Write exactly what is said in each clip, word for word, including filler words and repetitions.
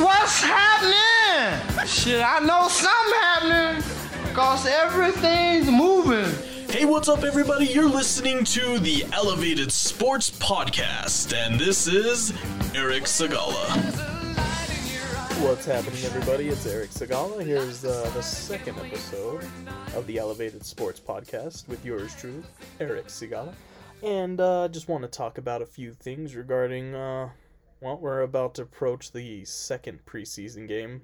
What's happening? Shit, I know something happening, cause everything's moving. Hey, what's up, everybody? You're listening to the Elevated Sports Podcast, and this is Eric Sigala. What's happening, everybody? It's Eric Sigala. Here's uh, the second episode of the Elevated Sports Podcast with yours truly, Eric Sigala. And I uh, just want to talk about a few things regarding, uh, well, we're about to approach the second preseason game.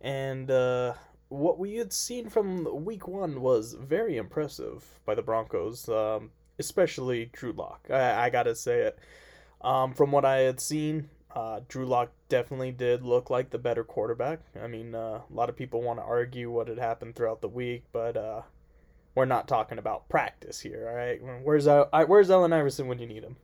And uh, what we had seen from week one was very impressive by the Broncos, um, especially Drew Lock. I, I gotta say it. Um, from what I had seen, Uh, Drew Lock definitely did look like the better quarterback. I mean, uh, a lot of people want to argue what had happened throughout the week, but uh, we're not talking about practice here, all right? Where's I, where's Allen Iverson when you need him?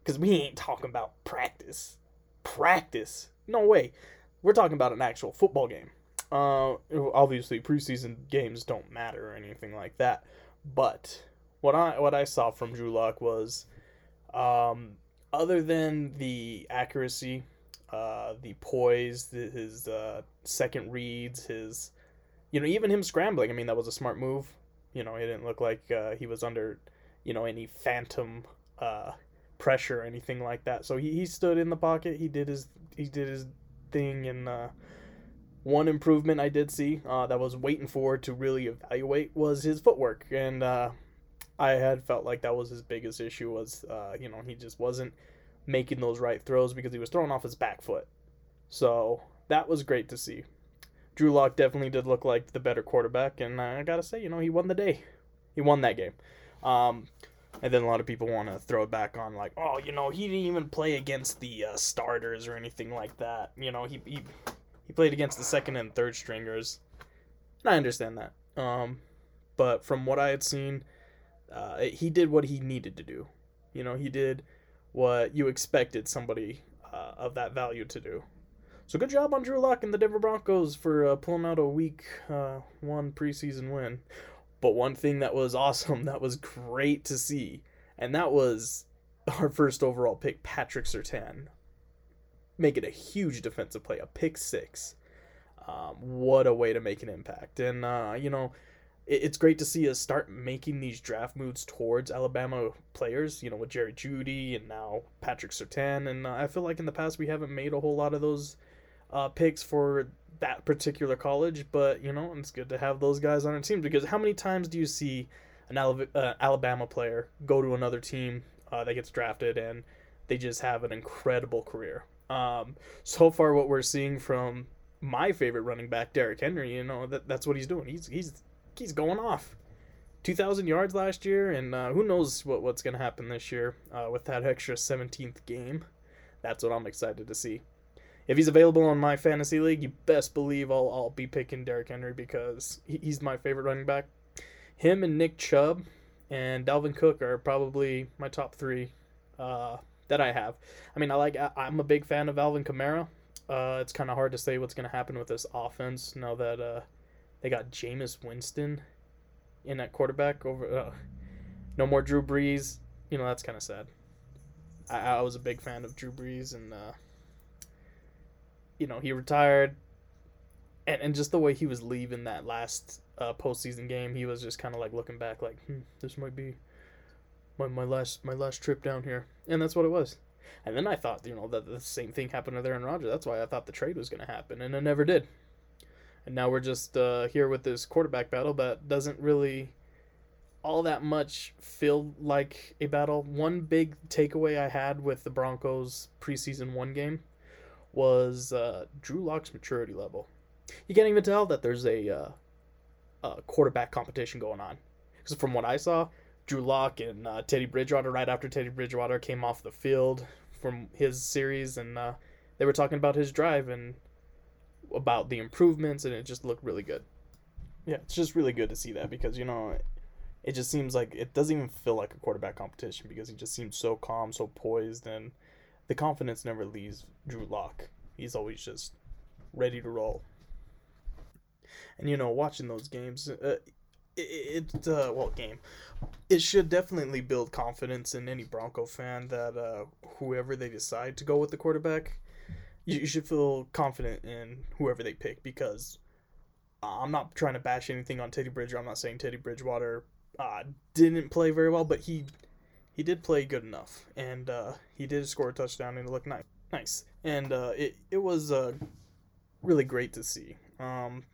Because we ain't talking about practice. Practice? No way. We're talking about an actual football game. Uh, obviously, preseason games don't matter or anything like that. But what I what I saw from Drew Lock was... Um, Other than the accuracy, uh, the poise, the, his uh, second reads, his, you know, even him scrambling. I mean, that was a smart move. You know, it didn't look like uh, he was under, you know, any phantom uh, pressure or anything like that. So he, he stood in the pocket. He did his he did his thing. And uh, one improvement I did see uh, that I was waiting for to really evaluate was his footwork. And uh, I had felt like that was his biggest issue was, uh, you know, he just wasn't making those right throws because he was throwing off his back foot. So that was great to see. Drew Lock definitely did look like the better quarterback, and I gotta say, you know, he won the day. He won that game. Um, and then a lot of people want to throw it back on like, oh, you know, he didn't even play against the uh, starters or anything like that. You know, he, he he played against the second and third stringers. And I understand that. Um, but from what I had seen... Uh, he did what he needed to do. You know, he did what you expected somebody uh, of that value to do. So good job on Drew Lock and the Denver Broncos for uh, pulling out a week uh, one preseason win. But one thing that was awesome, that was great to see, and that was our first overall pick, Patrick Sertan, making a huge defensive play, a pick six. Um, what a way to make an impact. And, uh, you know, it's great to see us start making these draft moves towards Alabama players, you know, with Jerry Judy and now Patrick Sertan. And uh, I feel like in the past we haven't made a whole lot of those uh, picks for that particular college. But, you know, it's good to have those guys on our team because how many times do you see an Al- uh, Alabama player go to another team uh, that gets drafted and they just have an incredible career? Um, so far what we're seeing from my favorite running back, Derrick Henry, you know, that that's what he's doing. He's he's... He's going off. two thousand yards last year, and uh, who knows what, what's going to happen this year uh, with that extra seventeenth game. That's what I'm excited to see. If he's available on my fantasy league, you best believe I'll, I'll be picking Derrick Henry because he, he's my favorite running back. Him and Nick Chubb and Dalvin Cook are probably my top three uh, that I have. I mean, I like, I, I'm a big fan of Alvin Kamara. Uh, it's kind of hard to say what's going to happen with this offense now that... Uh, They got Jameis Winston in at quarterback. Over uh, no more Drew Brees. You know, that's kind of sad. I, I was a big fan of Drew Brees, and uh, you know, he retired, and and just the way he was leaving that last uh, postseason game, he was just kind of like looking back, like hmm, this might be my my last my last trip down here, and that's what it was. And then I thought, you know, that the same thing happened to Aaron Rodgers. That's why I thought the trade was going to happen, and it never did. And now we're just uh, here with this quarterback battle that doesn't really all that much feel like a battle. One big takeaway I had with the Broncos preseason one game was uh, Drew Lock's maturity level. You can't even tell that there's a, uh, a quarterback competition going on. Because from what I saw, Drew Lock and uh, Teddy Bridgewater, right after Teddy Bridgewater came off the field from his series, and uh, they were talking about his drive and about the improvements, and it just looked really good. Yeah, it's just really good to see that because, you know, it just seems like it doesn't even feel like a quarterback competition because he just seems so calm, so poised, and the confidence never leaves Drew Lock. He's always just ready to roll. And, you know, watching those games, uh, it, it uh, well, game, it should definitely build confidence in any Bronco fan that uh, whoever they decide to go with the quarterback, you should feel confident in whoever they pick, because I'm not trying to bash anything on Teddy Bridgewater. I'm not saying Teddy Bridgewater uh, didn't play very well, but he he did play good enough, and uh, he did score a touchdown, and it looked nice. Nice, and uh, it it was uh, really great to see. Um,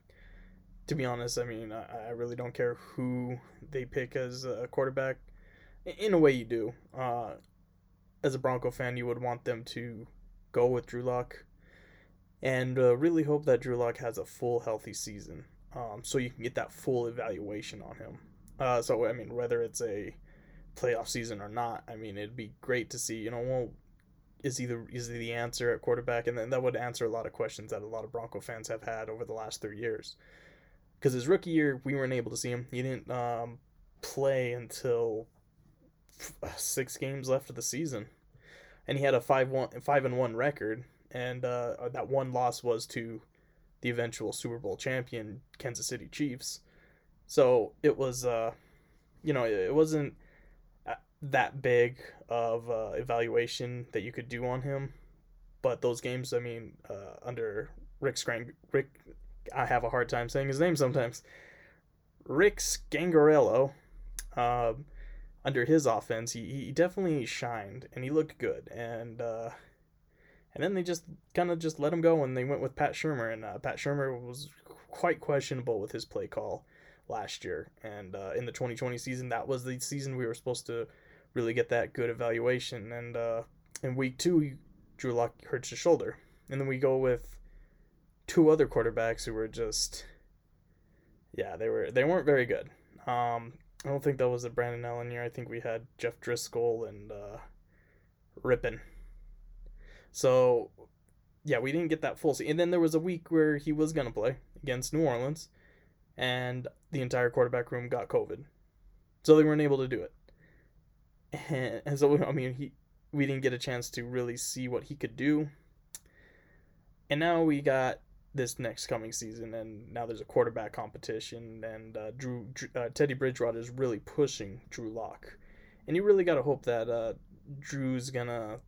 to be honest, I mean, I, I really don't care who they pick as a quarterback. In a way, you do. Uh, as a Bronco fan, you would want them to go with Drew Lock, and uh, really hope that Drew Lock has a full healthy season, um, so you can get that full evaluation on him. Uh, so I mean, whether it's a playoff season or not, I mean, it'd be great to see. You know, well, is he the is he the answer at quarterback? And then that would answer a lot of questions that a lot of Bronco fans have had over the last three years. Because his rookie year, we weren't able to see him. He didn't um, play until six games left of the season, and he had a five one five and one record, and uh, that one loss was to the eventual Super Bowl champion Kansas City Chiefs. So it was, uh, you know, it wasn't that big of uh, evaluation that you could do on him. But those games, I mean, uh, under Rick Scrang, Rick, I have a hard time saying his name sometimes. Rick Scangarello, uh, under his offense, he, he definitely shined, and he looked good. And uh, and then they just kind of just let him go, and they went with Pat Schirmer, and uh, Pat Schirmer was quite questionable with his play call last year. And uh, in the twenty twenty season, that was the season we were supposed to really get that good evaluation, and uh, in week two, Drew Lock hurts his shoulder, and then we go with two other quarterbacks who were just, yeah, they were they weren't very good. Um, I don't think that was the Brandon Allen year. I think we had Jeff Driscoll and uh, Rippon. So, yeah, we didn't get that full season. And then there was a week where he was gonna play against New Orleans, and the entire quarterback room got COVID, so they weren't able to do it. And so, I mean, he, we didn't get a chance to really see what he could do. And now we got this next coming season, and now there's a quarterback competition, and uh, Drew uh, Teddy Bridgewater is really pushing Drew Lock. And you really got to hope that uh, Drew's going to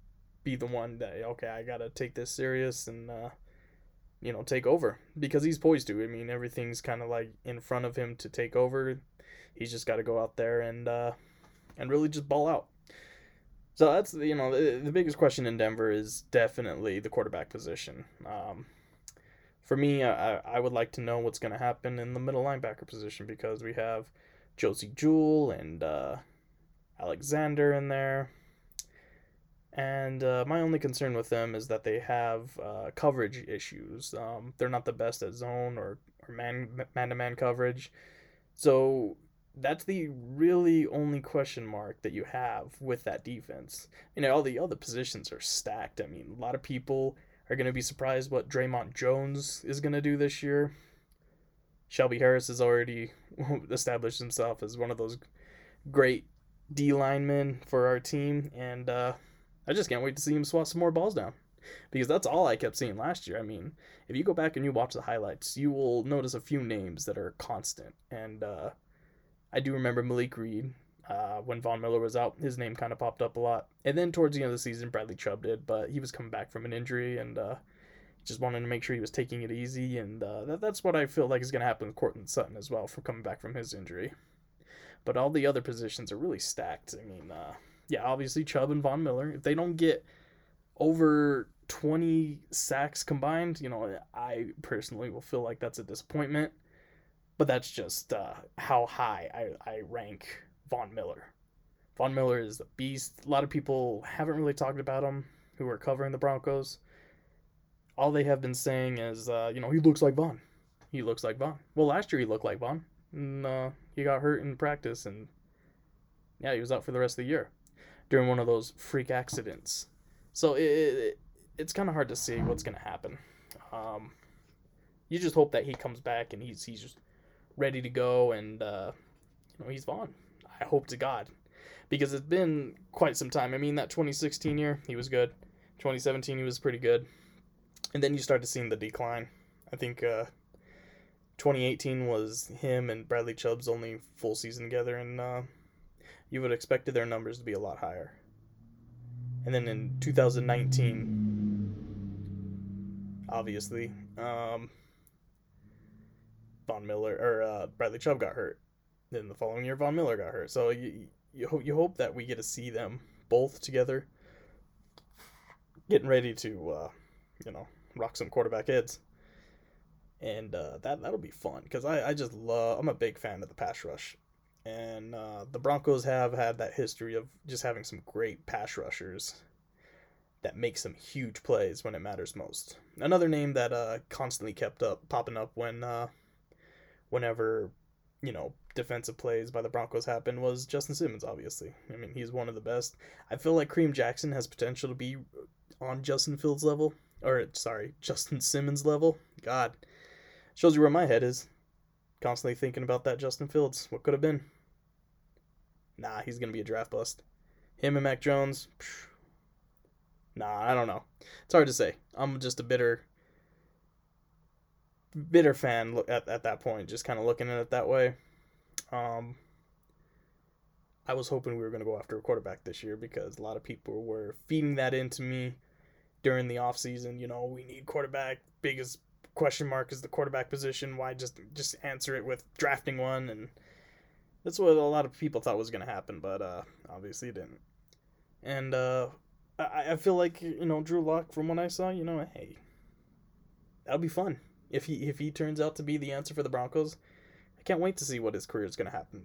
be the one that, okay, I got to take this serious and, uh, you know, take over. Because he's poised to. I mean, everything's kind of, like, in front of him to take over. He's just got to go out there and... Uh, And really just ball out. So that's, you know, the, the biggest question in Denver is definitely the quarterback position. Um, for me, I, I would like to know what's going to happen in the middle linebacker position, because we have Josie Jewell and uh, Alexander in there. And uh, my only concern with them is that they have uh, coverage issues. Um, they're not the best at zone or, or man, man-to-man coverage. So... that's the really only question mark that you have with that defense. You know, all the other positions are stacked. I mean, a lot of people are going to be surprised what Draymond Jones is going to do this year. Shelby Harris has already established himself as one of those great D linemen for our team. And uh, I just can't wait to see him swat some more balls down, because that's all I kept seeing last year. I mean, if you go back and you watch the highlights, you will notice a few names that are constant. And, uh, I do remember Malik Reed, uh, when Von Miller was out, his name kind of popped up a lot. And then towards the end of the season, Bradley Chubb did, but he was coming back from an injury, and uh, just wanted to make sure he was taking it easy. And uh, that, that's what I feel like is going to happen with Cortland Sutton as well, from coming back from his injury. But all the other positions are really stacked. I mean, uh, yeah, obviously Chubb and Von Miller, if they don't get over twenty sacks combined, you know, I personally will feel like that's a disappointment. But that's just uh, how high I, I rank Von Miller. Von Miller is the beast. A lot of people haven't really talked about him who are covering the Broncos. All they have been saying is, uh, you know, he looks like Von. He looks like Von. Well, last year he looked like Von. And, uh, he got hurt in practice, and, yeah, he was out for the rest of the year during one of those freak accidents. So it, it it's kind of hard to see what's going to happen. Um, you just hope that he comes back and he's he's just... ready to go, and uh, you know, he's Vaughn. I hope to God, because it's been quite some time. I mean, that twenty sixteen year, he was good. twenty seventeen, he was pretty good. And then you start to see the decline. I think uh, twenty eighteen was him and Bradley Chubb's only full season together, and uh, you would have expected their numbers to be a lot higher. And then in twenty nineteen, obviously. Um, Von Miller, or uh, Bradley Chubb got hurt. Then the following year, Von Miller got hurt. So you, you, ho- you hope that we get to see them both together, getting ready to, uh, you know, rock some quarterback heads. And uh, that, that'll be fun, because I, I just love, I'm a big fan of the pass rush. And uh, the Broncos have had that history of just having some great pass rushers that make some huge plays when it matters most. Another name that uh, constantly kept up, popping up when, uh, whenever, you know, defensive plays by the Broncos happened was Justin Simmons, obviously. I mean, he's one of the best. I feel like Kareem Jackson has potential to be on Justin Fields level, or sorry, Justin Simmons level. God, shows you where my head is. Constantly thinking about that Justin Fields. What could have been? Nah, he's going to be a draft bust. Him and Mac Jones. Phew. Nah, I don't know. It's hard to say. I'm just a bitter bitter fan at, at that point, just kind of looking at it that way. Um, I was hoping we were going to go after a quarterback this year because a lot of people were feeding that into me during the offseason. You know, we need quarterback. Biggest question mark is the quarterback position. Why just just answer it with drafting one? And that's what a lot of people thought was going to happen, but uh, obviously it didn't. And uh, I, I feel like, you know, Drew Lock, from what I saw, you know, hey, that'll be fun. If he if he turns out to be the answer for the Broncos, I can't wait to see what his career is going to happen.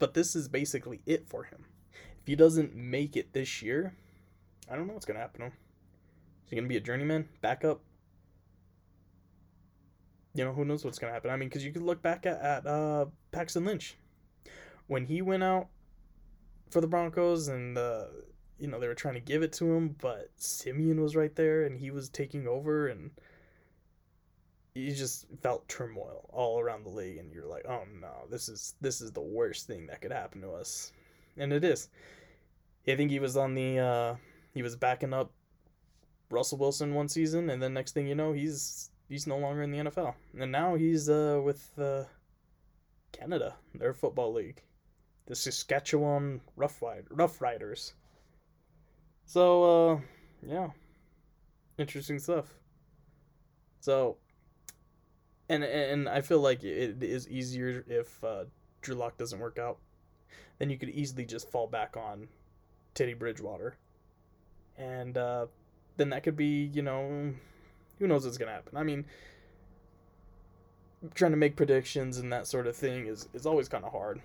But this is basically it for him. If he doesn't make it this year, I don't know what's going to happen to him. Is he going to be a journeyman, backup? You know, who knows what's going to happen. I mean, because you could look back at, at uh, Paxton Lynch. When he went out for the Broncos and, uh, you know, they were trying to give it to him, but Simeon was right there and he was taking over, and you just felt turmoil all around the league, and you're like, oh no, this is this is the worst thing that could happen to us. And it is. I think he was on the, uh, he was backing up Russell Wilson one season, and then next thing you know, he's... He's no longer in the N F L. And now he's uh, with uh, Canada, their football league. The Saskatchewan Rough Rider, Rough Riders. So, uh, yeah. Interesting stuff. So, and and I feel like it is easier if uh, Drew Lock doesn't work out. Then you could easily just fall back on Teddy Bridgewater. And uh, then that could be, you know... Who knows what's going to happen? I mean, trying to make predictions and that sort of thing is, is always kind of hard.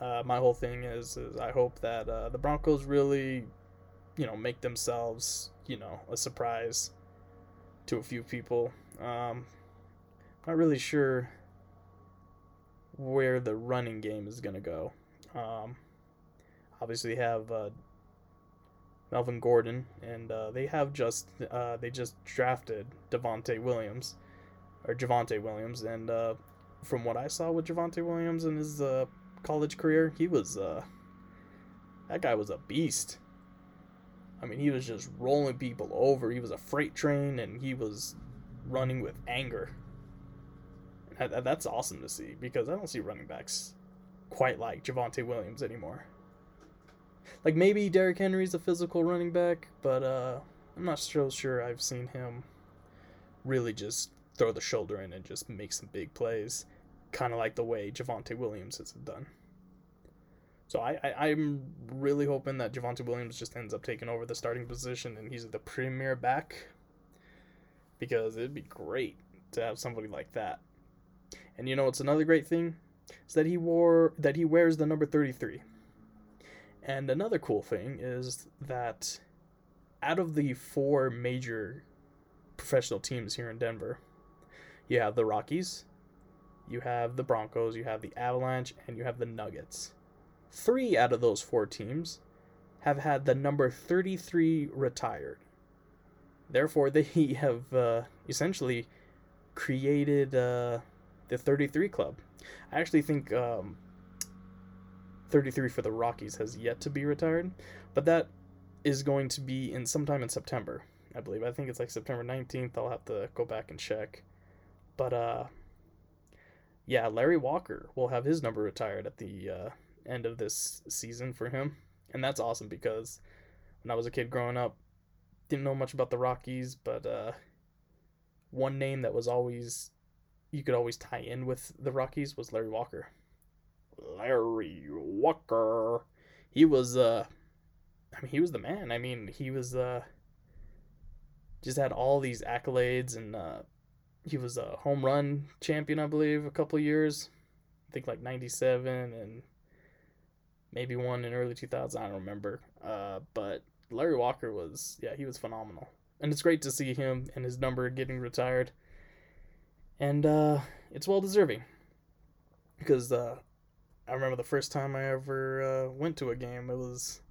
Uh, my whole thing is, is I hope that uh, the Broncos really, you know, make themselves, you know, a surprise to a few people. Um, not really sure where the running game is going to go. Um, obviously have... Uh, Melvin Gordon, and uh, they have just uh, they just drafted Devontae Williams, or Javonte Williams, and uh, from what I saw with Javonte Williams in his uh, college career, he was uh, that guy was a beast. I mean, he was just rolling people over. He was a freight train, and he was running with anger. And that's awesome to see, because I don't see running backs quite like Javonte Williams anymore. Like, maybe Derrick Henry's a physical running back, but uh, I'm not so sure I've seen him really just throw the shoulder in and just make some big plays, kind of like the way Javonte Williams has done. So I, I, I'm really hoping that Javonte Williams just ends up taking over the starting position and he's the premier back, because it'd be great to have somebody like that. And you know what's another great thing? Is that he wore that he wears the number thirty-three. And another cool thing is that out of the four major professional teams here in Denver, you have the Rockies, you have the Broncos, you have the Avalanche, and you have the Nuggets. Three out of those four teams have had the number thirty-three retired. Therefore, they have uh, essentially created uh, the thirty-three club. I actually think... Um, thirty-three for the Rockies has yet to be retired, but that is going to be in sometime in September, I believe. I think it's like September nineteenth. I'll have to go back and check. But, uh, yeah, Larry Walker will have his number retired at the uh, end of this season for him, and that's awesome because when I was a kid growing up, didn't know much about the Rockies, but uh, one name that was always, you could always tie in with the Rockies was Larry Walker. Larry Walker. He was, uh, I mean, he was the man. I mean, he was, uh, just had all these accolades, and uh, he was a home run champion, I believe, a couple of years. I think like ninety-seven and maybe one in early two thousands. I don't remember. Uh, but Larry Walker was, yeah, he was phenomenal. And it's great to see him and his number getting retired. And uh, it's well-deserving because uh, I remember the first time I ever uh, went to a game. It was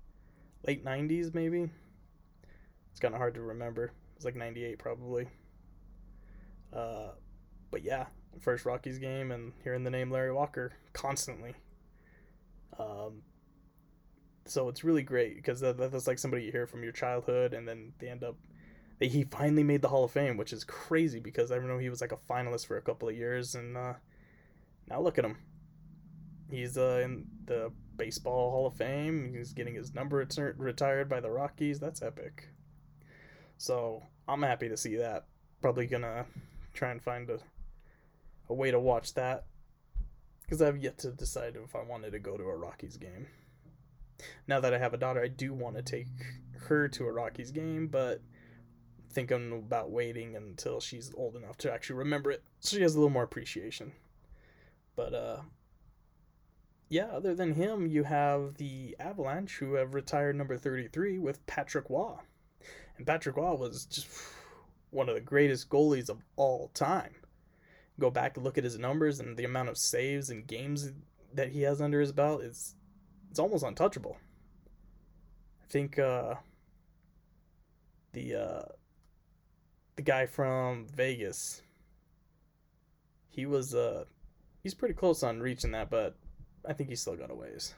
late nineties, maybe. It's kind of hard to remember. It was like ninety-eight, probably. Uh, but yeah, first Rockies game and hearing the name Larry Walker constantly. Um, so it's really great because that, that's like somebody you hear from your childhood, and then they end up, they, he finally made the Hall of Fame, which is crazy because I know he was like a finalist for a couple of years, and uh, now look at him. He's uh, in the Baseball Hall of Fame. He's getting his number ret- retired by the Rockies. That's epic. So I'm happy to see that. Probably gonna try and find a, a way to watch that, because I've yet to decide if I wanted to go to a Rockies game. Now that I have a daughter, I do want to take her to a Rockies game, but I think I'm about waiting until she's old enough to actually remember it, so she has a little more appreciation. But uh, yeah, other than him, you have the Avalanche, who have retired number thirty-three with Patrick Waugh. And Patrick Waugh was just one of the greatest goalies of all time. Go back and look at his numbers, and the amount of saves and games that he has under his belt is, it's almost untouchable. I think uh, the uh, the guy from Vegas, he was uh, he's pretty close on reaching that, but I think he's still got a ways.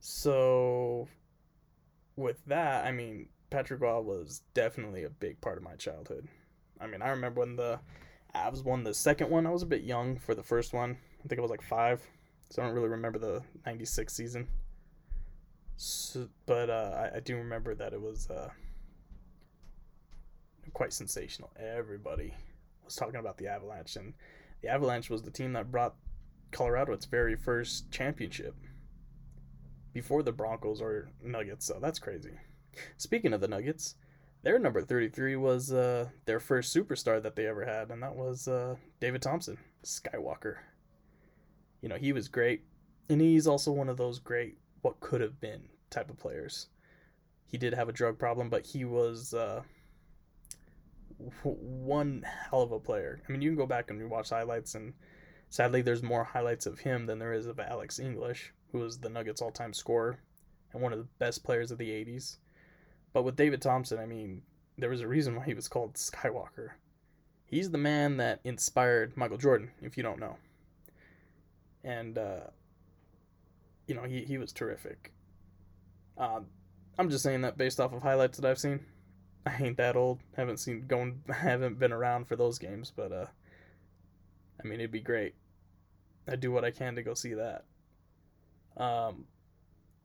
So with that, I mean, Patrick Waugh was definitely a big part of my childhood. I mean, I remember when the Avs won the second one. I was a bit young for the first one. I think I was like five, so I don't really remember the ninety-six season. So, but uh, I, I do remember that it was uh, quite sensational. Everybody was talking about the Avalanche, and the Avalanche was the team that brought Colorado its very first championship before the Broncos or Nuggets, so that's crazy. Speaking of the Nuggets, their number thirty-three was uh, their first superstar that they ever had, and that was uh, David Thompson, Skywalker. You know, he was great, and he's also one of those great what-could-have-been type of players. He did have a drug problem, but he was uh, one hell of a player. I mean, you can go back and rewatch highlights, and sadly, there's more highlights of him than there is of Alex English, who was the Nuggets' all-time scorer and one of the best players of the eighties. But with David Thompson, I mean, there was a reason why he was called Skywalker. He's the man that inspired Michael Jordan, if you don't know. And, uh, you know, he, he was terrific. Uh, I'm just saying that based off of highlights that I've seen. I ain't that old. Haven't seen going, haven't been around for those games, but, uh, I mean, it'd be great. I'd do what I can to go see that. Um,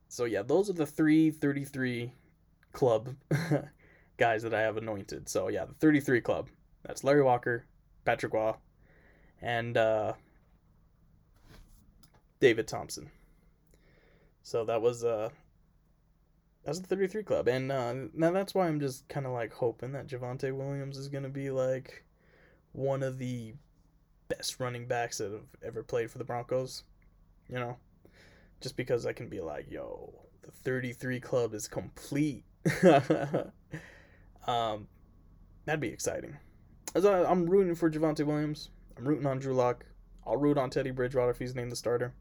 so yeah, those are the three thirty-three club guys that I have anointed. So yeah, the thirty-three club. That's Larry Walker, Patrick Waugh, and uh, David Thompson. So that was uh, that's the thirty-three club, and uh, now that's why I'm just kind of like hoping that Javonte Williams is gonna be like one of the best running backs that have ever played for the Broncos. You know, just because I can be like, yo, the thirty-three club is complete. um, that'd be exciting. As I, I'm rooting for Javonte Williams. I'm rooting on Drew Lock. I'll root on Teddy Bridgewater if he's named the starter.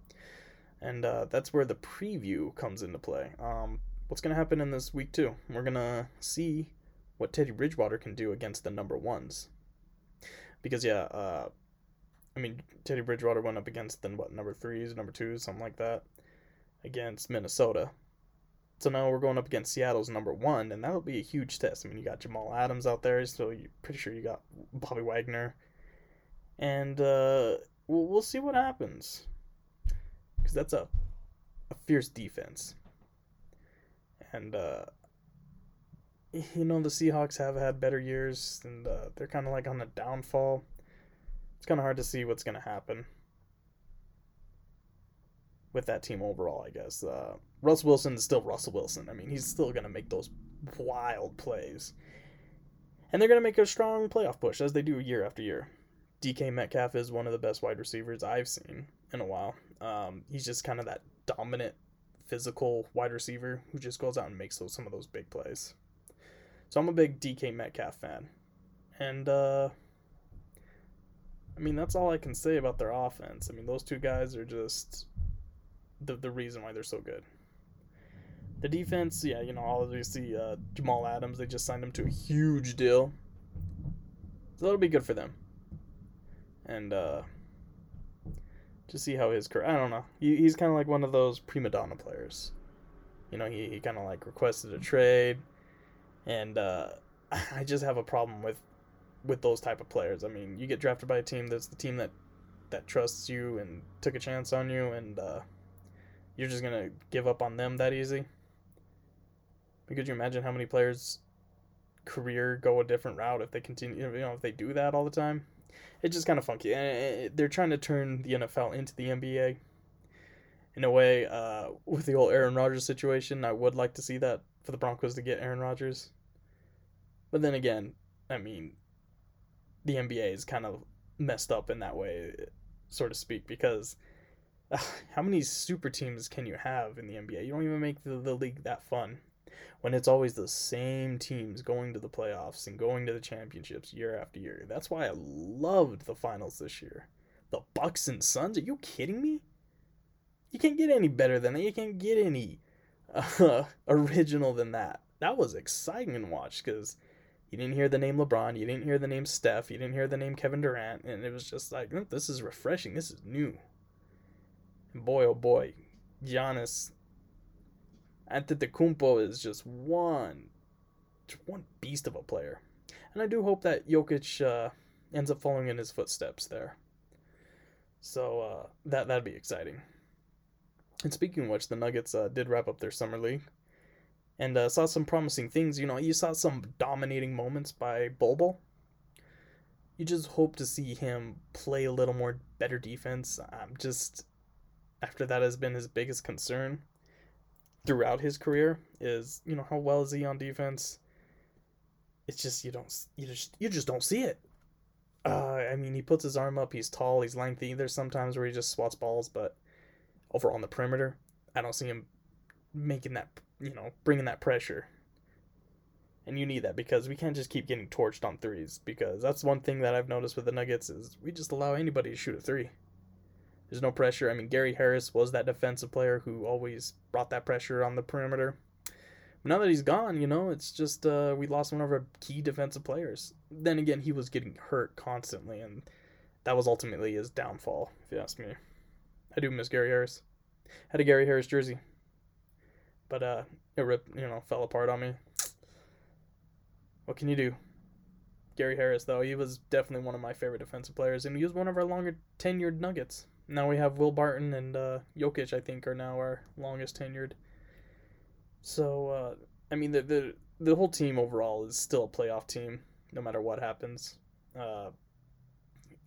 And uh, that's where the preview comes into play. Um, what's going to happen in this week two? We're going to see what Teddy Bridgewater can do against the number ones. Because, yeah, uh, I mean, Teddy Bridgewater went up against the, what, number threes, number twos, something like that, against Minnesota. So now we're going up against Seattle's number one, and that'll be a huge test. I mean, you got Jamal Adams out there, so you're pretty sure you got Bobby Wagner. And uh, we'll, we'll see what happens, because that's a, a fierce defense. And uh, you know, the Seahawks have had better years, and uh, they're kind of like on the downfall. It's kind of hard to see what's going to happen with that team overall, I guess. Uh, Russ Wilson is still Russell Wilson. I mean, he's still going to make those wild plays. And they're going to make a strong playoff push, as they do year after year. D K Metcalf is one of the best wide receivers I've seen in a while. Um, he's just kind of that dominant, physical wide receiver who just goes out and makes those, some of those big plays. So I'm a big D K Metcalf fan. And, uh, I mean, that's all I can say about their offense. I mean, those two guys are just the the reason why they're so good. The defense, yeah, you know, obviously uh, Jamal Adams, they just signed him to a huge deal. So that'll be good for them. And uh, just see how his career, I don't know. He, he's kind of like one of those prima donna players. You know, he, he kind of like requested a trade. And uh, I just have a problem with, with those type of players. I mean, you get drafted by a team that's the team that, that trusts you and took a chance on you. And uh, you're just going to give up on them that easy. Could you imagine how many players' career go a different route if they continue, you know, if they do that all the time? It's just kind of funky. They're trying to turn the N F L into the N B A in a way. Uh, with the whole Aaron Rodgers situation, I would like to see that for the Broncos to get Aaron Rodgers. But then again, I mean, the N B A is kind of messed up in that way, so to speak, because uh, how many super teams can you have in the N B A? You don't even make the, the league that fun when it's always the same teams going to the playoffs and going to the championships year after year. That's why I loved the finals this year. The Bucks and Suns? Are you kidding me? You can't get any better than that. You can't get any uh, original than that. That was exciting to watch because you didn't hear the name LeBron. You didn't hear the name Steph. You didn't hear the name Kevin Durant. And it was just like, oh, this is refreshing. This is new. And boy, oh boy, Giannis Antetokounmpo is just one, just one beast of a player. And I do hope that Jokic uh, ends up following in his footsteps there. So uh, that, that'd be exciting. And speaking of which, the Nuggets uh, did wrap up their summer league. And uh, saw some promising things. You know, you saw some dominating moments by Bobo. You just hope to see him play a little more better defense. Um, just after that has been his biggest concern throughout his career is, you know, how well is he on defense? It's just, you don't, you just, you just don't see it. Uh, I mean, he puts his arm up, he's tall, he's lengthy. There's sometimes where he just swats balls, but over on the perimeter, I don't see him making that, you know, bringing that pressure. And you need that because we can't just keep getting torched on threes, because that's one thing that I've noticed with the Nuggets is we just allow anybody to shoot a three. There's no pressure. I mean, Gary Harris was that defensive player who always brought that pressure on the perimeter. But now that he's gone, you know, it's just uh, we lost one of our key defensive players. Then again, he was getting hurt constantly, and that was ultimately his downfall, if you ask me. I do miss Gary Harris. Had a Gary Harris jersey. But uh, it ripped, you know, fell apart on me. What can you do? Gary Harris, though, he was definitely one of my favorite defensive players, and he was one of our longer tenured Nuggets. Now we have Will Barton and uh, Jokic, I think, are now our longest tenured. So, uh, I mean, the, the the whole team overall is still a playoff team, no matter what happens. Uh,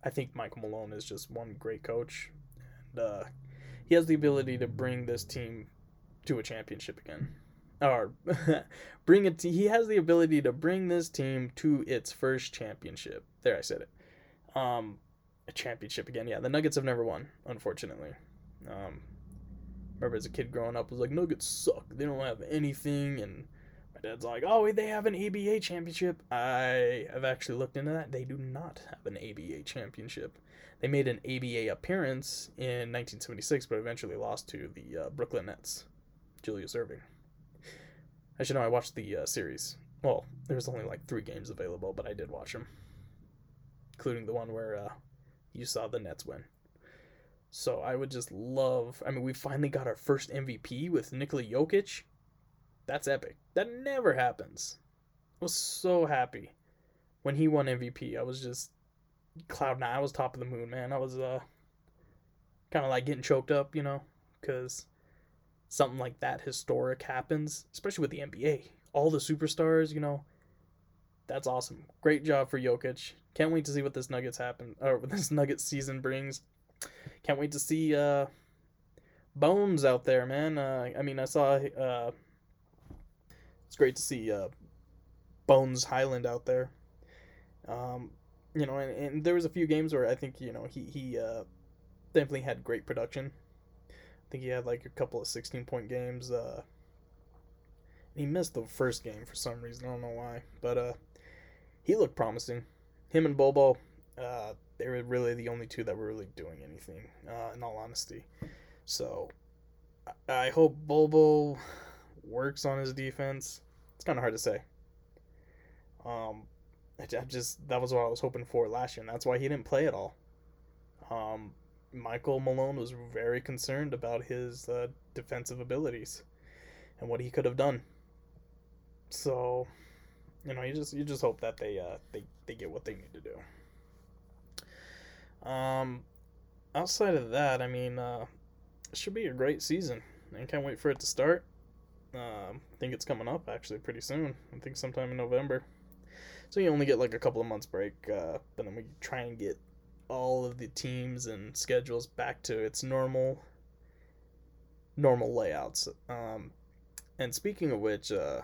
I think Michael Malone is just one great coach. And uh, he has the ability to bring this team to a championship again. Or bring it. He has the ability to bring this team to its first championship. There, I said it. Um... championship again. Yeah, the Nuggets have never won, unfortunately. Um, remember as a kid growing up, I was like, Nuggets suck. They don't have anything. And my dad's like, oh, they have an A B A championship. I have actually looked into that. They do not have an A B A championship. They made an A B A appearance in nineteen seventy-six, but eventually lost to the uh, Brooklyn Nets. Julius Irving. I should know I watched the uh, series. Well, there was only like three games available, but I did watch them. Including the one where, uh, you saw the Nets win. So I would just love... I mean, we finally got our first M V P with Nikola Jokic. That's epic. That never happens. I was so happy when he won M V P. I was just... Cloud nine. I was top of the moon, man. I was uh, kind of like getting choked up, you know? Because something like that historic happens. Especially with the N B A. all the superstars, you know, that's awesome. Great job for Jokic. Can't wait to see what this Nuggets happen or what this Nuggets season brings. Can't wait to see uh, Bones out there, man. Uh, I mean, I saw. Uh, it's great to see uh, Bones Highland out there. Um, you know, and, and there was a few games where I think you know he he uh, definitely had great production. I think he had like a couple of sixteen-point games. Uh, he missed the first game for some reason. I don't know why, but uh, he looked promising. Him and Bobo, uh, they were really the only two that were really doing anything, uh, in all honesty. So I-, I hope Bobo works on his defense. It's kind of hard to say. Um, I, I just that was what I was hoping for last year, and that's why he didn't play at all. Um, Michael Malone was very concerned about his uh, defensive abilities and what he could have done. So, you know, you just you just hope that they uh they, they get what they need to do. Um, outside of that, I mean, uh, it should be a great season. I can't wait for it to start. Um, uh, I think it's coming up actually pretty soon. I think sometime in November. So you only get like a couple of months break. Uh, but then we try and get all of the teams and schedules back to its normal normal layouts. Um, and speaking of which, uh.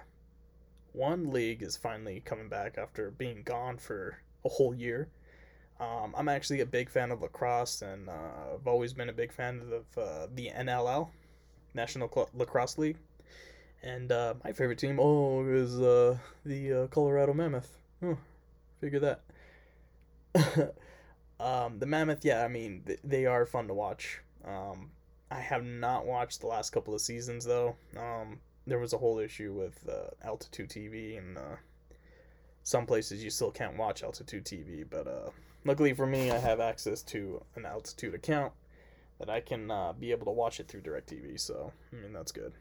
One league is finally coming back after being gone for a whole year. Um, I'm actually a big fan of lacrosse, and uh, I've always been a big fan of uh, the N L L, National Cl- Lacrosse League. And uh, my favorite team, oh, is uh, the uh, Colorado Mammoth. Oh, figure that. um, the Mammoth, yeah, I mean, th- they are fun to watch. Um, I have not watched the last couple of seasons, though. Um, There was a whole issue with uh, Altitude T V, and uh, some places you still can't watch Altitude T V, but uh, luckily for me, I have access to an Altitude account that I can uh, be able to watch it through DirecTV, so, I mean, that's good.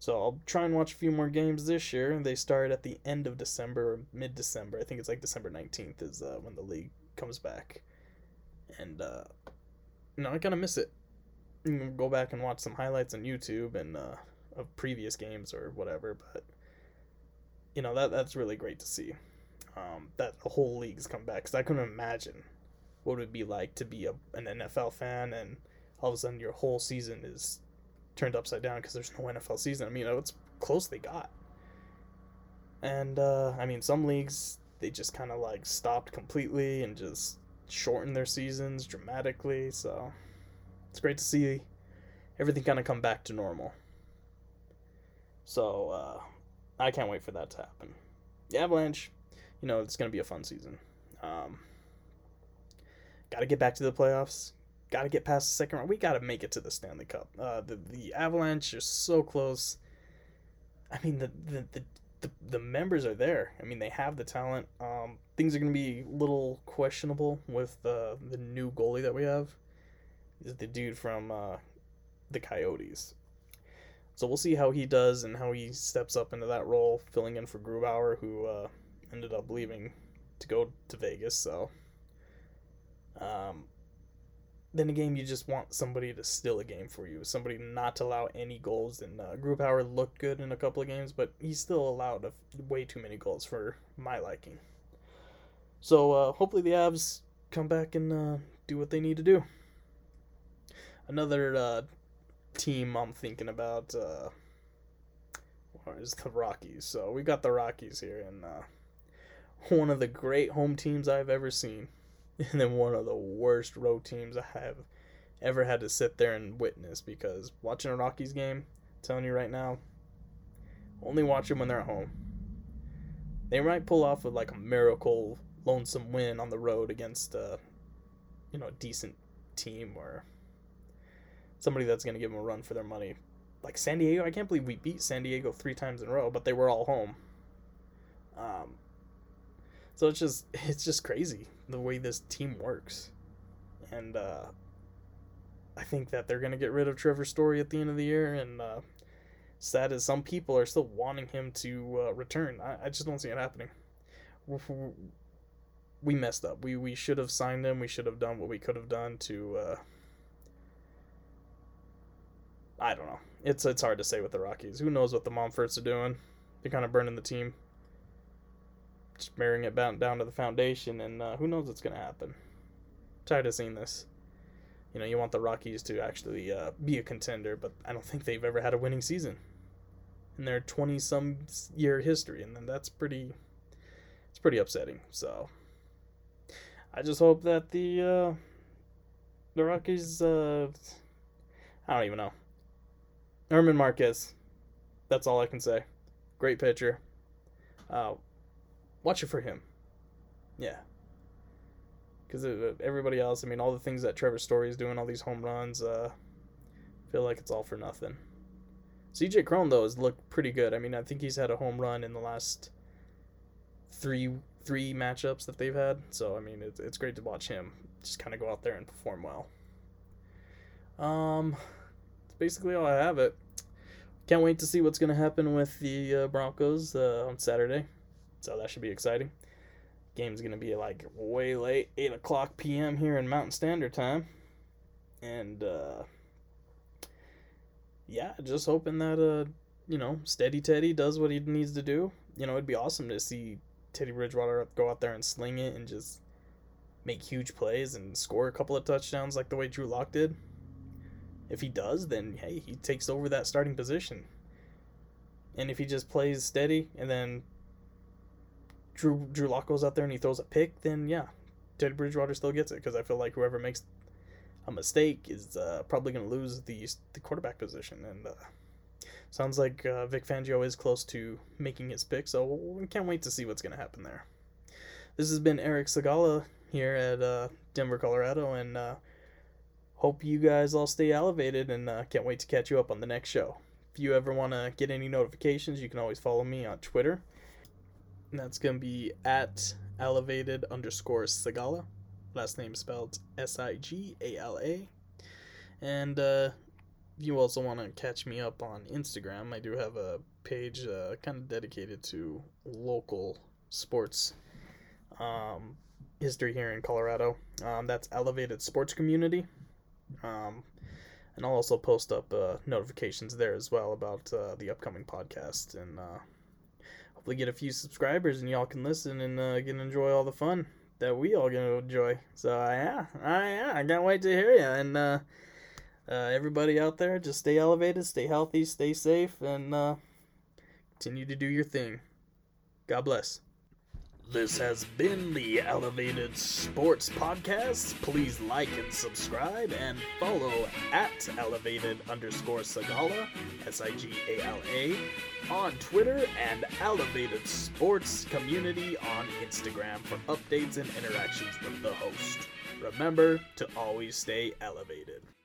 So I'll try and watch a few more games this year. They start at the end of December, or mid-December. I think it's like December nineteenth is uh, when the league comes back, and uh, you know, I kind of miss it. You can go back and watch some highlights on YouTube, and... Uh, of previous games or whatever, but you know that that's really great to see um that the whole league's come back, because I couldn't imagine what it would be like to be a an N F L fan and all of a sudden your whole season is turned upside down because there's no N F L season. I mean, it's close they got, and uh I mean, some leagues they just kind of like stopped completely and just shortened their seasons dramatically, so it's great to see everything kind of come back to normal. So, uh, I can't wait for that to happen. The Avalanche, you know, it's going to be a fun season. Um, got to get back to the playoffs. Got to get past the second round. We got to make it to the Stanley Cup. Uh, the, the Avalanche are so close. I mean, the, the, the, the, the members are there. I mean, they have the talent. Um, things are going to be a little questionable with the, the new goalie that we have. Is the dude from uh, the Coyotes. So we'll see how he does and how he steps up into that role, filling in for Grubauer, who uh, ended up leaving to go to Vegas. So, um, then again, you just want somebody to steal a game for you, somebody not to allow any goals. And uh, Grubauer looked good in a couple of games, but he still allowed a, way too many goals for my liking. So uh, hopefully the Avs come back and uh, do what they need to do. Another... Uh, team I'm thinking about uh is the Rockies. So we got the Rockies here, and uh one of the great home teams I've ever seen, and then one of the worst road teams I have ever had to sit there and witness, because watching a Rockies game, I'm telling you right now, only watch them when they're at home. They might pull off with like a miracle lonesome win on the road against uh you know a decent team or somebody that's going to give them a run for their money. Like San Diego, I can't believe we beat San Diego three times in a row, but they were all home. Um, so it's just it's just crazy the way this team works. And uh, I think that they're going to get rid of Trevor Story at the end of the year, and uh, sad as some people are still wanting him to uh, return. I, I just don't see it happening. We messed up. We, we should have signed him. We should have done what we could have done to... Uh, I don't know. It's it's hard to say with the Rockies. Who knows what the Momforts are doing? to kind of burning the team. Just burying it down to the foundation, and uh, who knows what's going to happen. I'm tired of seeing this. You know, you want the Rockies to actually uh, be a contender, but I don't think they've ever had a winning season in their twenty-some year history, and then that's pretty, it's pretty upsetting. So I just hope that the uh, the Rockies, uh, I don't even know. Herman Marquez, that's all I can say. Great pitcher. Uh, watch it for him. Yeah. Because everybody else, I mean, all the things that Trevor Story is doing, all these home runs, uh, I feel like it's all for nothing. C J Cron, though, has looked pretty good. I mean, I think he's had a home run in the last three three matchups that they've had. So, I mean, it's, it's great to watch him just kind of go out there and perform well. Um, it's basically all I have it. Can't wait to see what's going to happen with the uh, Broncos uh, on Saturday. So that should be exciting. Game's going to be like way late, eight o'clock p.m. here in Mountain Standard Time. And, uh, yeah, just hoping that, uh, you know, Steady Teddy does what he needs to do. You know, it'd be awesome to see Teddy Bridgewater go out there and sling it and just make huge plays and score a couple of touchdowns like the way Drew Lock did. If he does, then, hey, he takes over that starting position. And if he just plays steady and then Drew Drew Lock goes out there and he throws a pick, then yeah, Teddy Bridgewater still gets it, because I feel like whoever makes a mistake is uh, probably going to lose the the quarterback position. And uh, sounds like uh, Vic Fangio is close to making his pick, so we can't wait to see what's going to happen there. This has been Eric Sigala here at uh, Denver, Colorado, and uh, hope you guys all stay elevated, and uh, can't wait to catch you up on the next show. If you ever want to get any notifications, you can always follow me on Twitter. And that's going to be at elevated underscore Sigala. Last name spelled S I G A L A. And uh, if you also want to catch me up on Instagram, I do have a page uh, kind of dedicated to local sports um, history here in Colorado. Um, that's Elevated Sports Community. Um, and I'll also post up uh, notifications there as well about uh, the upcoming podcast and uh get a few subscribers, and y'all can listen and uh, get enjoy all the fun that we all gonna enjoy. So yeah, I yeah, I can't wait to hear you. And uh, uh, everybody out there, just stay elevated, stay healthy, stay safe, and uh, continue to do your thing. God bless. This has been the Elevated Sports Podcast. Please like and subscribe and follow at elevated underscore Sigala, S I G A L A, on Twitter, and Elevated Sports Community on Instagram for updates and interactions with the host. Remember to always stay elevated.